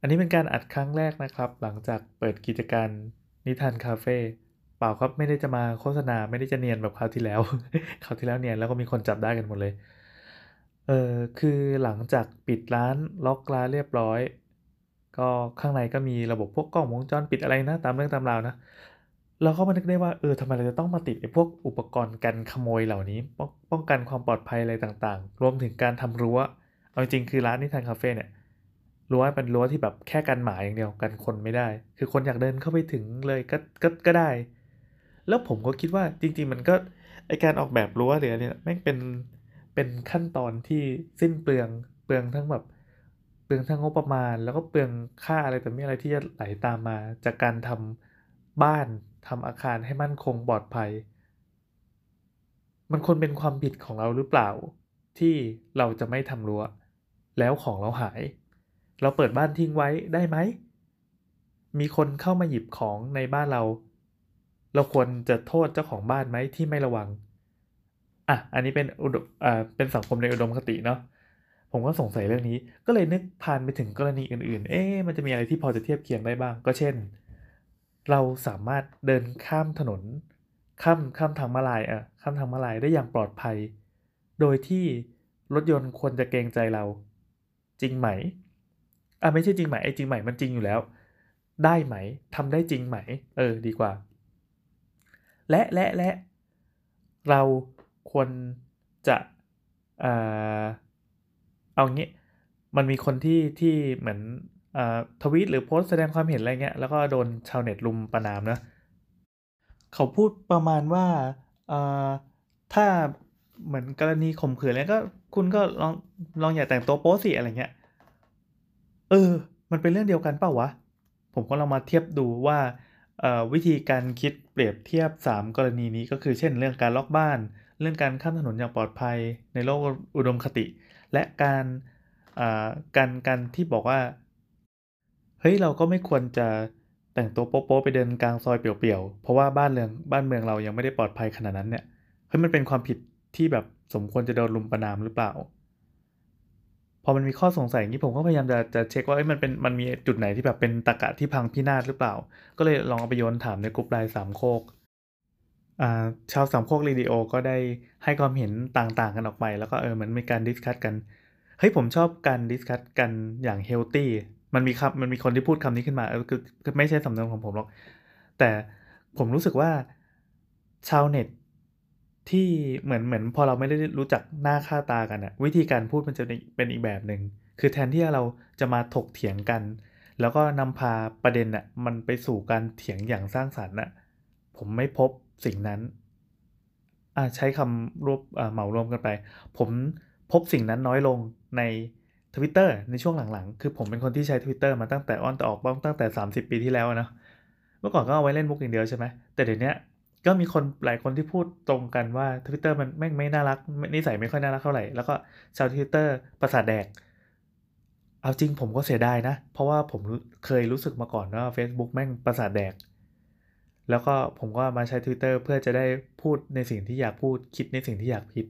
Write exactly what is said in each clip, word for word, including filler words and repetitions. อันนี้เป็นการอัดครั้งแรกนะครับหลังจากเปิดกิจการนิทานคาเฟ่เปล่าครับไม่ได้จะมาโฆษณาไม่ได้จะเนียนแบบคราวที่แล้ว คราวที่แล้วเนียนแล้วก็มีคนจับได้กันหมดเลยเออคือหลังจากปิดร้านล็อกร้านเรียบร้อยก็ข้างในก็มีระบบพวกกล้องวงจรปิดอะไรนะตามเรื่องตามราวนะเราก็มานึกได้ว่าเออทำไมเราจะต้องมาติดไอ้พวกอุปกรณ์กันขโมยเหล่านี้ป้องกันความปลอดภัยอะไรต่างๆรวมถึงการทำรั้วเอาจริงคือร้านนิทานคาเฟ่เนี่ยรั้วเป็นรั้วที่แบบแค่กันหมาอย่างเดียวกันคนไม่ได้คือคนอยากเดินเข้าไปถึงเลยก็ก็ก็ได้แล้วผมก็คิดว่าจริงๆมันก็ไอการออกแบบรั้วหรืออะไรเนี่ยแม่งเป็นเป็นขั้นตอนที่สิ้นเปลืองเปลืองทั้งแบบเปลืองทั้งงบประมาณแล้วก็เปลืองค่าอะไรแต่ไม่อะไรที่จะไหลตามมาจากการทำบ้านทำอาคารให้มั่นคงปลอดภัยมันควรเป็นความผิดของเราหรือเปล่าที่เราจะไม่ทำรั้วแล้วของเราหายเราเปิดบ้านทิ้งไว้ได้ไหมมีคนเข้ามาหยิบของในบ้านเราเราควรจะโทษเจ้าของบ้านไหมที่ไม่ระวังอ่ะอันนี้เป็นอุดอ่าเป็นสังคมในอุดมคติเนาะผมก็สงสัยเรื่องนี้ก็เลยนึกผ่านไปถึงกรณีอื่นๆเอ๊ะมันจะมีอะไรที่พอจะเทียบเคียงได้บ้างก็เช่นเราสามารถเดินข้ามถนนข้ามข้ามทางม้าลายอ่ะข้ามทางม้าลายได้อย่างปลอดภัยโดยที่รถยนต์ควรจะเกรงใจเราจริงไหมอ่ะไม่ใช่จริงไหมไอ้จริงไหมมันจริงอยู่แล้วได้ไหมทำได้จริงไหมเออดีกว่าและและและเราควรจะเอ่อเอางี้มันมีคนที่ที่เหมือนเอ่อทวีตหรือโพสต์แสดงความเห็นอะไรเงี้ยแล้วก็โดนชาวเน็ตรุมประณามนะเขาพูดประมาณว่าเอ่อถ้าเหมือนกรณีข่มขืนแล้วก็คุณก็ลองลองอย่าแต่งตัวโป๊สิอะไรเงี้ยเออมันเป็นเรื่องเดียวกันเปล่าวะผมก็ลองมาเทียบดูว่าเอ่อวิธีการคิดเปรียบเทียบสามกรณีนี้ก็คือเช่นเรื่องการล็อกบ้านเรื่องการข้ามถนนอย่างปลอดภัยในโลกอุดมคติและการอ่าการการที่บอกว่าเฮ้ยเราก็ไม่ควรจะแต่งตัวโป๊ะๆไปเดินกลางซอยเปี่ยวๆเพราะว่าบ้านเมืองบ้านเมืองเรายังไม่ได้ปลอดภัยขนาดนั้นเนี่ยเฮ้ยมันเป็นความผิดที่แบบสมควรจะโดนรุมประณามหรือเปล่าพอมันมีข้อสงสัยอย่างนี้ผมก็พยายามจะจะเช็คว่าเอ้ยมันเป็นมันมีจุดไหนที่แบบเป็นตรรกะที่พังพินาศหรือเปล่าก็เลยลองเอาไปโยนถามในกลุ่มไลน์สามโคกอ่าชาวสามโคกเรดิโอก็ได้ให้ความเห็นต่างๆกันออกไปแล้วก็เออมันมีการดิสคัสกันเฮ้ยผมชอบการดิสคัสกันอย่างเฮลตี้มันมีครับมันมีคนที่พูดคำนี้ขึ้นมาเออคือไม่ใช่สำนวนของผมหรอกแต่ผมรู้สึกว่าชาวเน็ตที่เหมือนเหมือนพอเราไม่ได้รู้จักหน้าค่าตากันอะวิธีการพูดมันจะเป็นอีกแบบหนึ่งคือแทนที่เราจะมาถกเถียงกันแล้วก็นำพาประเด็นอะมันไปสู่การเถียงอย่างสร้างสรรค์อะผมไม่พบสิ่งนั้นอ่ะใช้คำรวบเหมารวมกันไปผมพบสิ่งนั้นน้อยลงใน Twitter ในช่วงหลังๆคือผมเป็นคนที่ใช้ Twitter มาตั้งแต่อ้อนแต่ออกบ้องตั้งแต่สามสิบปีที่แล้วนะเมื่อก่อนก็เอาไว้เล่นมุกอย่างเดียวใช่ไหมแต่เดี๋ยวนี้ก็มีคนหลายคนที่พูดตรงกันว่า Twitter มันแม่งไม่น่ารักนิสัยไม่ค่อยน่ารักเท่าไหร่แล้วก็ชาว Twitter ประสาทแดกเอาจริงผมก็เสียดายนะเพราะว่าผมเคยรู้สึกมาก่อนว่า Facebook แม่งประสาทแดกแล้วก็ผมก็มาใช้ Twitter เพื่อจะได้พูดในสิ่งที่อยากพูดคิดในสิ่งที่อยากคิด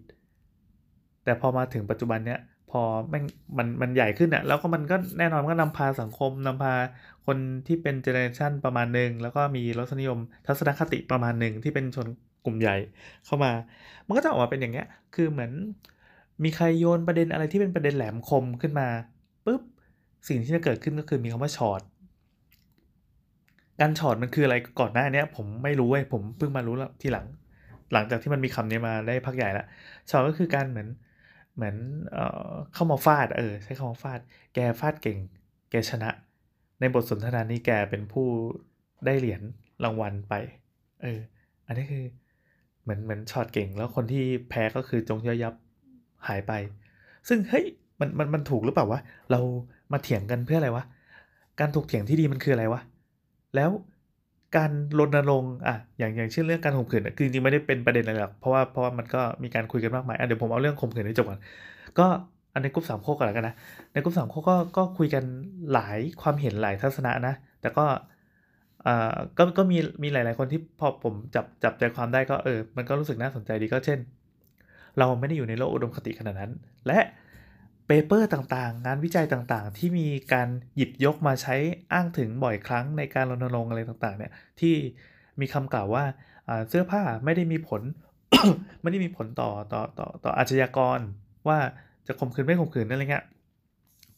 แต่พอมาถึงปัจจุบันเนี้ยพอแม่งมันมันใหญ่ขึ้นอ่ะแล้วก็มันก็แน่นอนก็นำพาสังคมนำพาคนที่เป็นเจเนอเรชันประมาณนึงแล้วก็มีรสนิยมทัศนคติประมาณนึงที่เป็นชนกลุ่มใหญ่เข้ามามันก็จะออกมาเป็นอย่างเงี้ยคือเหมือนมีใครโยนประเด็นอะไรที่เป็นประเด็นแหลมคมขึ้นมาปุ๊บสิ่งที่จะเกิดขึ้นก็คือมีคำว่าช็อตการช็อตมันคืออะไรก่อนหน้านี้ผมไม่รู้เว้ยผมเพิ่งมารู้แล้วทีหลังหลังจากที่มันมีคำนี้มาได้พักใหญ่ละช็อตก็คือการเหมือนเหมือน เอ่อ เข้ามาฟาดเออใช้คำว่าฟาดแกฟาดเก่งแกชนะในบทสนทนานี้แกเป็นผู้ได้เหรียญรางวัลไปเอออันนี้คือเหมือนเหมือนช็อตเก่งแล้วคนที่แพ้ก็คือจงย่อยยับหายไปซึ่งเฮ้ยมันมันมันถูกหรือเปล่าวะเรามาเถียงกันเพื่ออะไรวะการถกเถียงที่ดีมันคืออะไรวะแล้วการรณรงค์อ่ะอย่างอย่างเช่นเรื่องการข่มขืนคือจริงๆไม่ได้เป็นประเด็นอะไรหรอกเพราะว่าเพราะว่ามันก็มีการคุยกันมากมายอ่ะเดี๋ยวผมเอาเรื่องข่มขืนให้จบก่อนก็อันในกลุ่มสามโคกก่อนแล้วกันนะในกลุ่มสามโคกก็ก็คุยกันหลายความเห็นหลายทัศนะนะแต่ก็เอ่อก็ก็มีมีหลายๆคนที่พอผมจับจับใจความได้ก็เออมันก็รู้สึกน่าสนใจดีก็เช่นเราไม่ได้อยู่ในโลกอุดมคติขนาดนั้นและ เปเปอร์ต่างๆงานวิจัยต่างๆที่มีการหยิบยกมาใช้อ้างถึงบ่อยครั้งในการรณรงค์อะไรต่างๆเนี่ยที่มีคำกล่าวว่าเสื้อผ้าไม่ได้มีผล ไม่ได้มีผลต่อต่อต่อต่ออาชญากรว่าจะข่มขืนไม่ข่มขืนอะไรเงี้ย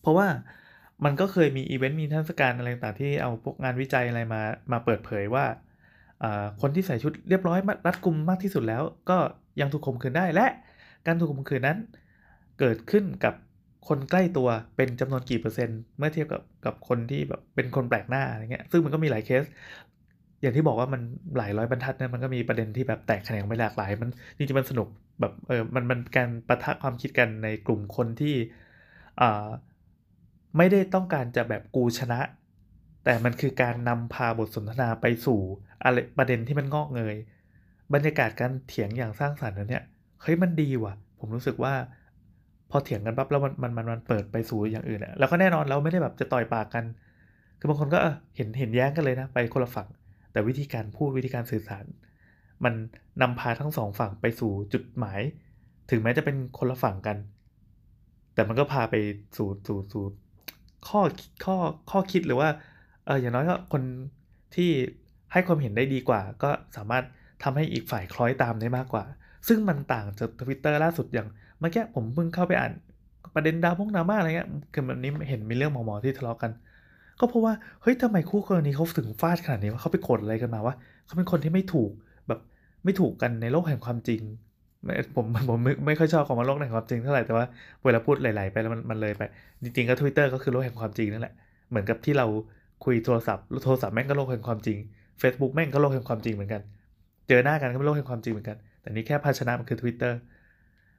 เพราะว่ามันก็เคยมีอีเวนต์มีนิทรรศการอะไรต่างๆที่เอาพวกงานวิจัยอะไรมามาเปิดเผยว่าคนที่ใส่ชุดเรียบร้อยรัดกุมมากที่สุดแล้วก็ยังถูกข่มขืนได้และการถูกข่มขืนนั้นเกิดขึ้นกับคนใกล้ตัวเป็นจำนวนกี่เปอร์เซ็นต์เมื่อเทียบกับกับคนที่แบบเป็นคนแปลกหน้าอะไรเงี้ยซึ่งมันก็มีหลายเคสอย่างที่บอกว่ามันหลายร้อยบรรทัดนะมันก็มีประเด็นที่แบบแตกแขนงไปหลากหลายมันจริงๆมันสนุกแบบเออมันมันการปะทะความคิดกันในกลุ่มคนที่อ่าไม่ได้ต้องการจะแบบกูชนะแต่มันคือการนำพาบทสนทนาไปสู่อะไรประเด็นที่มันงอกเงยบรรยากาศการเถียงอย่างสร้างสรรค์นั้นเนี่ยเฮ้ยมันดีว่ะผมรู้สึกว่าพอเถียงกันปั๊บแล้วมันมันมันมันเปิดไปสู่อย่างอื่นอะแล้วก็แน่นอนเราไม่ได้แบบจะต่อยปากกันคือบางคนก็เห็นเห็นแย้งกันเลยนะไปคนละฝั่งแต่วิธีการพูดวิธีการสื่อสารมันนำพาทั้งสองฝั่งไปสู่จุดหมายถึงแม้จะเป็นคนละฝั่งกันแต่มันก็พาไปสู่สู่สู่ข้อข้อข้อคิดหรือว่าเอออย่างน้อยก็คนที่ให้ความเห็นได้ดีกว่าก็สามารถทำให้อีกฝ่ายคล้อยตามได้มากกว่าซึ่งมันต่างจาก Twitter ล่าสุดอย่างเมื่อกี้ผมเพิ่งเข้าไปอ่านประเด็นดราม่าพวกดราม่าอะไรเงี้ยคือวันนี้เห็นมีเรื่องหมอๆที่ทะเลาะกันก็เพราะว่าเฮ้ยทำไมคู่กรณีเขาถึงฟาดขนาดนี้ว่าเขาไปกดอะไรกันมาวะเขาเป็นคนที่ไม่ถูกแบบไม่ถูกกันในโลกแห่งความจริงผมผมไม่ไม่ค่อยชอบคำว่าโลกแห่งความจริงเท่าไหร่แต่ว่าเวลาพูดหลายๆไปแล้วมันมันเลยไปจริงๆก็ Twitter ก็คือโลกแห่งความจริงนั่นแหละเหมือนกับที่เราคุยโทรศัพท์โทรศัพท์แม่งก็โลกแห่งความจริง Facebook แม่งก็โลกแห่งความจริงเหมือนกันเจอหน้ากันก็เป็นโลกแห่งความจริงเหมือนกันแต่นี่แค่ภาชนะมันคือ Twitter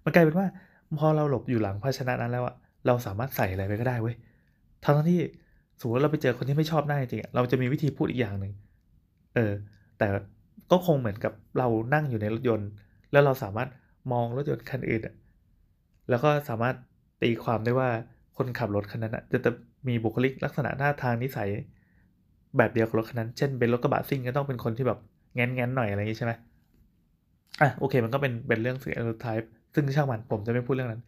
มันกลายเป็นว่าพอเราหลบอยู่หลังภาชนะนั้นแล้วอะเราสามารถใส่อะไรไปก็ได้เว้ยทั้งที่สมมติเราไปเจอคนที่ไม่ชอบหน้าจริงๆเราจะมีวิธีพูดอีกอย่างนึงเออแต่ก็คงเหมือนกับเรานั่งอยู่ในรถยนต์แล้วเราสามารถมองรถยนต์คันอื่นแล้วก็สามารถตีความได้ว่าคนขับรถคันนั้นจะจะมีบุคลิกลักษณะหน้าทางนิสัยแบบเดียวกับรถคันนั้นเช่นเป็นรถกระบะซิ่งก็ต้องเป็นคนที่แบบแง้นๆหน่อยอะไรอย่างนี้ใช่ไหมอ่ะโอเคมันก็เป็นเป็นเรื่องสื่อ stereotype ซึ่งช่างมันผมจะไม่พูดเรื่องนั้น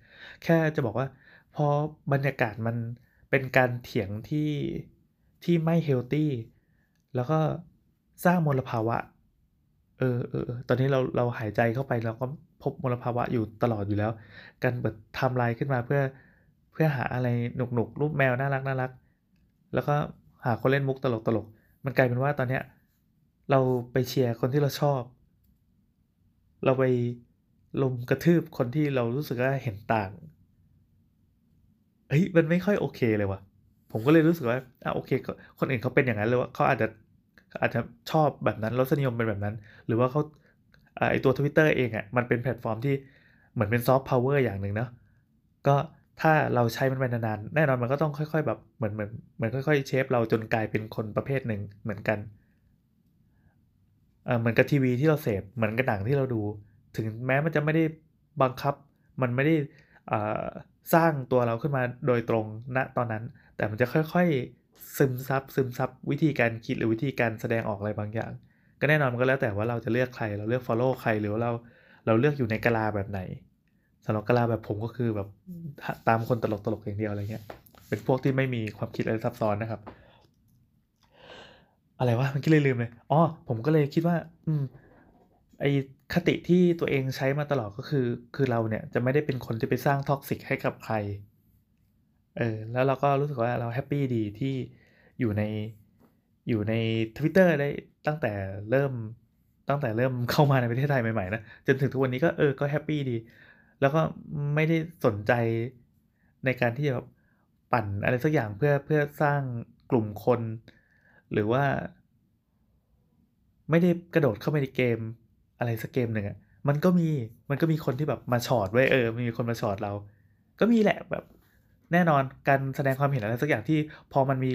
แค่จะบอกว่าพอบรรยากาศมันเป็นการเถียงที่ที่ไม่เฮลตี้แล้วก็สร้างมลภาวะเออเออตอนนี้เราเราหายใจเข้าไปเราก็พบมลภาวะอยู่ตลอดอยู่แล้วการเปิดไทม์ไลน์ขึ้นมาเพื่อเพื่อหาอะไรหนุกหนุกรูปแมวน่ารักน่ารักแล้วก็หาคนเล่นมุกตลกตลกมันกลายเป็นว่าตอนเนี้ยเราไปเชียร์คนที่เราชอบเราไปลมกระทืบคนที่เรารู้สึกว่าเห็นต่างเฮ้ยมันไม่ค่อยโอเคเลยว่ะผมก็เลยรู้สึกว่าอ่ะโอเคคนอื่นเขาเป็นอย่างนั้นเลยว่าเขาอาจจะอาจจะชอบแบบนั้นรสนิยมเป็นแบบนั้นหรือว่าเขาไอตัว Twitter เองอ่ะมันเป็นแพลตฟอร์มที่เหมือนเป็นซอฟต์พาวเวอร์อย่างหนึ่งเนาะก็ถ้าเราใช้มันไปนานๆแน่นอนมันก็ต้องค่อยๆแบบเหมือนเหมือนเหมือนค่อยๆเชฟเราจนกลายเป็นคนประเภทหนึ่งเหมือนกันเออเหมือนกับทีวีที่เราเสพเหมือนกับหนังที่เราดูถึงแม้มันจะไม่ได้บังคับมันไม่ได้อ่าสร้างตัวเราขึ้นมาโดยตรงณตอนนั้นแต่มันจะค่อยๆซึมซับซึมซับวิธีการคิดหรือวิธีการแสดงออกอะไรบางอย่างก็แน่นอนมันก็แล้วแต่ว่าเราจะเลือกใครเราเลือก follow ใครหรือว่าเราเราเลือกอยู่ในกะลาแบบไหนสำหรับกะลาแบบผมก็คือแบบตามคนตลกๆอย่างเดียวอะไรเงี้ยเป็นพวกที่ไม่มีความคิดอะไรซับซ้อนนะครับอะไรวะมันคิดเลยลืมเลยอ๋อผมก็เลยคิดว่าอืมไอคติที่ตัวเองใช้มาตลอดก็คือคือเราเนี่ยจะไม่ได้เป็นคนที่ไปสร้างท็อกซิกให้กับใครเออแล้วเราก็รู้สึกว่าเราแฮปปี้ดีที่อยู่ในอยู่ใน Twitter ได้ตั้งแต่เริ่มตั้งแต่เริ่มเข้ามาในประเทศไทยใหม่ๆนะจนถึงทุกวันนี้ก็เออก็แฮปปี้ดีแล้วก็ไม่ได้สนใจในการที่จะปั่นอะไรสักอย่างเพื่อเพื่อสร้างกลุ่มคนหรือว่าไม่ได้กระโดดเข้าไปในเกมอะไรสักเกมหนึ่งอ่ะมันก็มีมันก็มีคนที่แบบมาชอตไว้เออมีคนมาชอตเราก็มีแหละแบบแน่นอนการแสดงความเห็นอะไรสักอย่างที่พอมันมี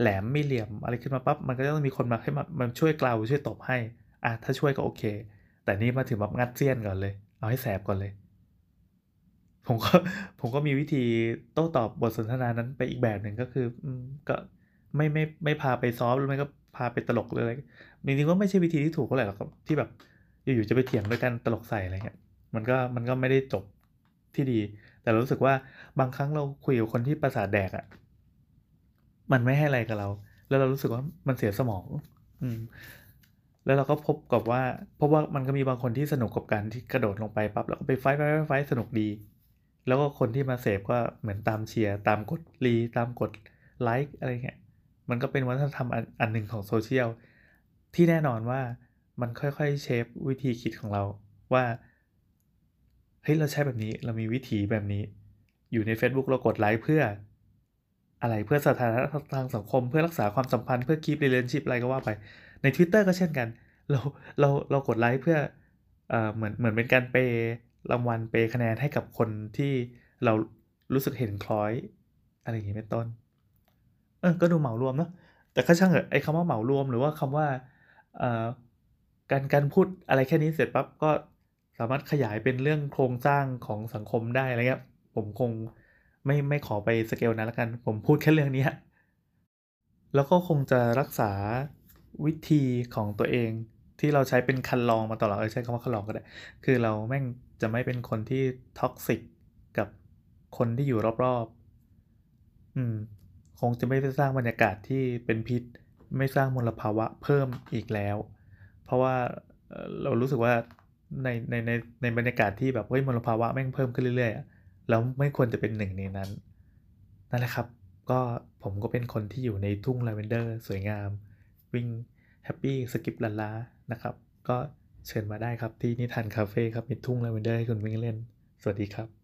แหลมมีเหลี่ยมอะไรขึ้นมาปั๊บมันก็ต้องมีคนมาให้มันช่วยเกลาช่วยตบให้อ่ะถ้าช่วยก็โอเคแต่นี่มาถึงแบบงัดเสี้ยนก่อนเลยเอาให้แสบก่อนเลยผมก็ผมก็มีวิธีโต้ตอบบทสนทนานั้นไปอีกแบบหนึ่งก็คือก็ไม่ไม่ไม่พาไปซอฟหรือไม่ก็พาไปตลกเลยอะไรจริงๆก็ไม่ใช่วิธีที่ถูกเท่าไหร่หรอกที่แบบอยู่ๆจะไปเถียงด้วยกันตลกใส่อะไรเงี้ยมันก็มันก็ไม่ได้จบที่ดีแต่ แต่รู้สึกว่าบางครั้งเราคุยกับคนที่ประสาทแดกอ่ะมันไม่ให้อะไรกับเราแล้วเรารู้สึกว่ามันเสียสมองอืมแล้วเราก็พบกับว่าพบว่ามันก็มีบางคนที่สนุกกับการที่กระโดดลงไปปั๊บแล้วก็ไปไฟท์ไฟท์ไฟท์สนุกดีแล้วก็คนที่มาเสพก็เหมือนตามเชียร์ตามกดรีตามกดไลค์อะไรเงี้ยมันก็เป็นวัฒนธรรมอันหนึ่งของโซเชียลที่แน่นอนว่ามันค่อยๆเชฟวิธีคิดของเราว่าเฮ้ยเราใช้แบบนี้เรามีวิธีแบบนี้อยู่ใน Facebook เรากดไลค์เพื่ออะไรเพื่อสถานะทางสังคมเพื่อรักษาความสัมพันธ์เพื่อคีปรีเลชั่นชิพอะไรก็ว่าไปใน Twitter ก็เช่นกันเราเราเรากดไลค์เพื่อเอ่อเหมือนเหมือนเป็นการเปย์รางวัลเปย์คะแนนให้กับคนที่เรารู้สึกเห็นคล้อยอะไรอย่างนี้เป็นต้นเออก็ดูเหมารวมเนาะแต่ก็ช่างเถอะไอ้คำว่าเหมารวมหรือว่าคำว่าเอ่อการการพูดอะไรแค่นี้เสร็จปั๊บก็สามารถขยายเป็นเรื่องโครงสร้างของสังคมได้อะไรเงี้ยผมคงไม่ไม่ขอไปสเกลนั้นละกันผมพูดแค่เรื่องนี้แล้วก็คงจะรักษาวิธีของตัวเองที่เราใช้เป็นคันลองมาตลอดเออใช้คำว่าคันลองก็ได้คือเราแม่งจะไม่เป็นคนที่ท็อกซิกกับคนที่อยู่รอบๆอืมคงจะไม่ไปสร้างบรรยากาศที่เป็นพิษไม่สร้างมลภาวะเพิ่มอีกแล้วเพราะว่าเรารู้สึกว่าในในในในบรรยากาศที่แบบเฮ้ยมลภาวะแม่งเพิ่มขึ้นเรื่อยๆแล้วไม่ควรจะเป็นหนึ่งในนั้นนั่นแหละครับก็ผมก็เป็นคนที่อยู่ในทุ่งลาเวนเดอร์สวยงามวิ่งแฮปปี้สกิปลันล้านะครับก็เชิญมาได้ครับที่นิทานคาเฟ่ครับมีทุ่งลาเวนเดอร์ให้คุณวิ่งเล่นสวัสดีครับ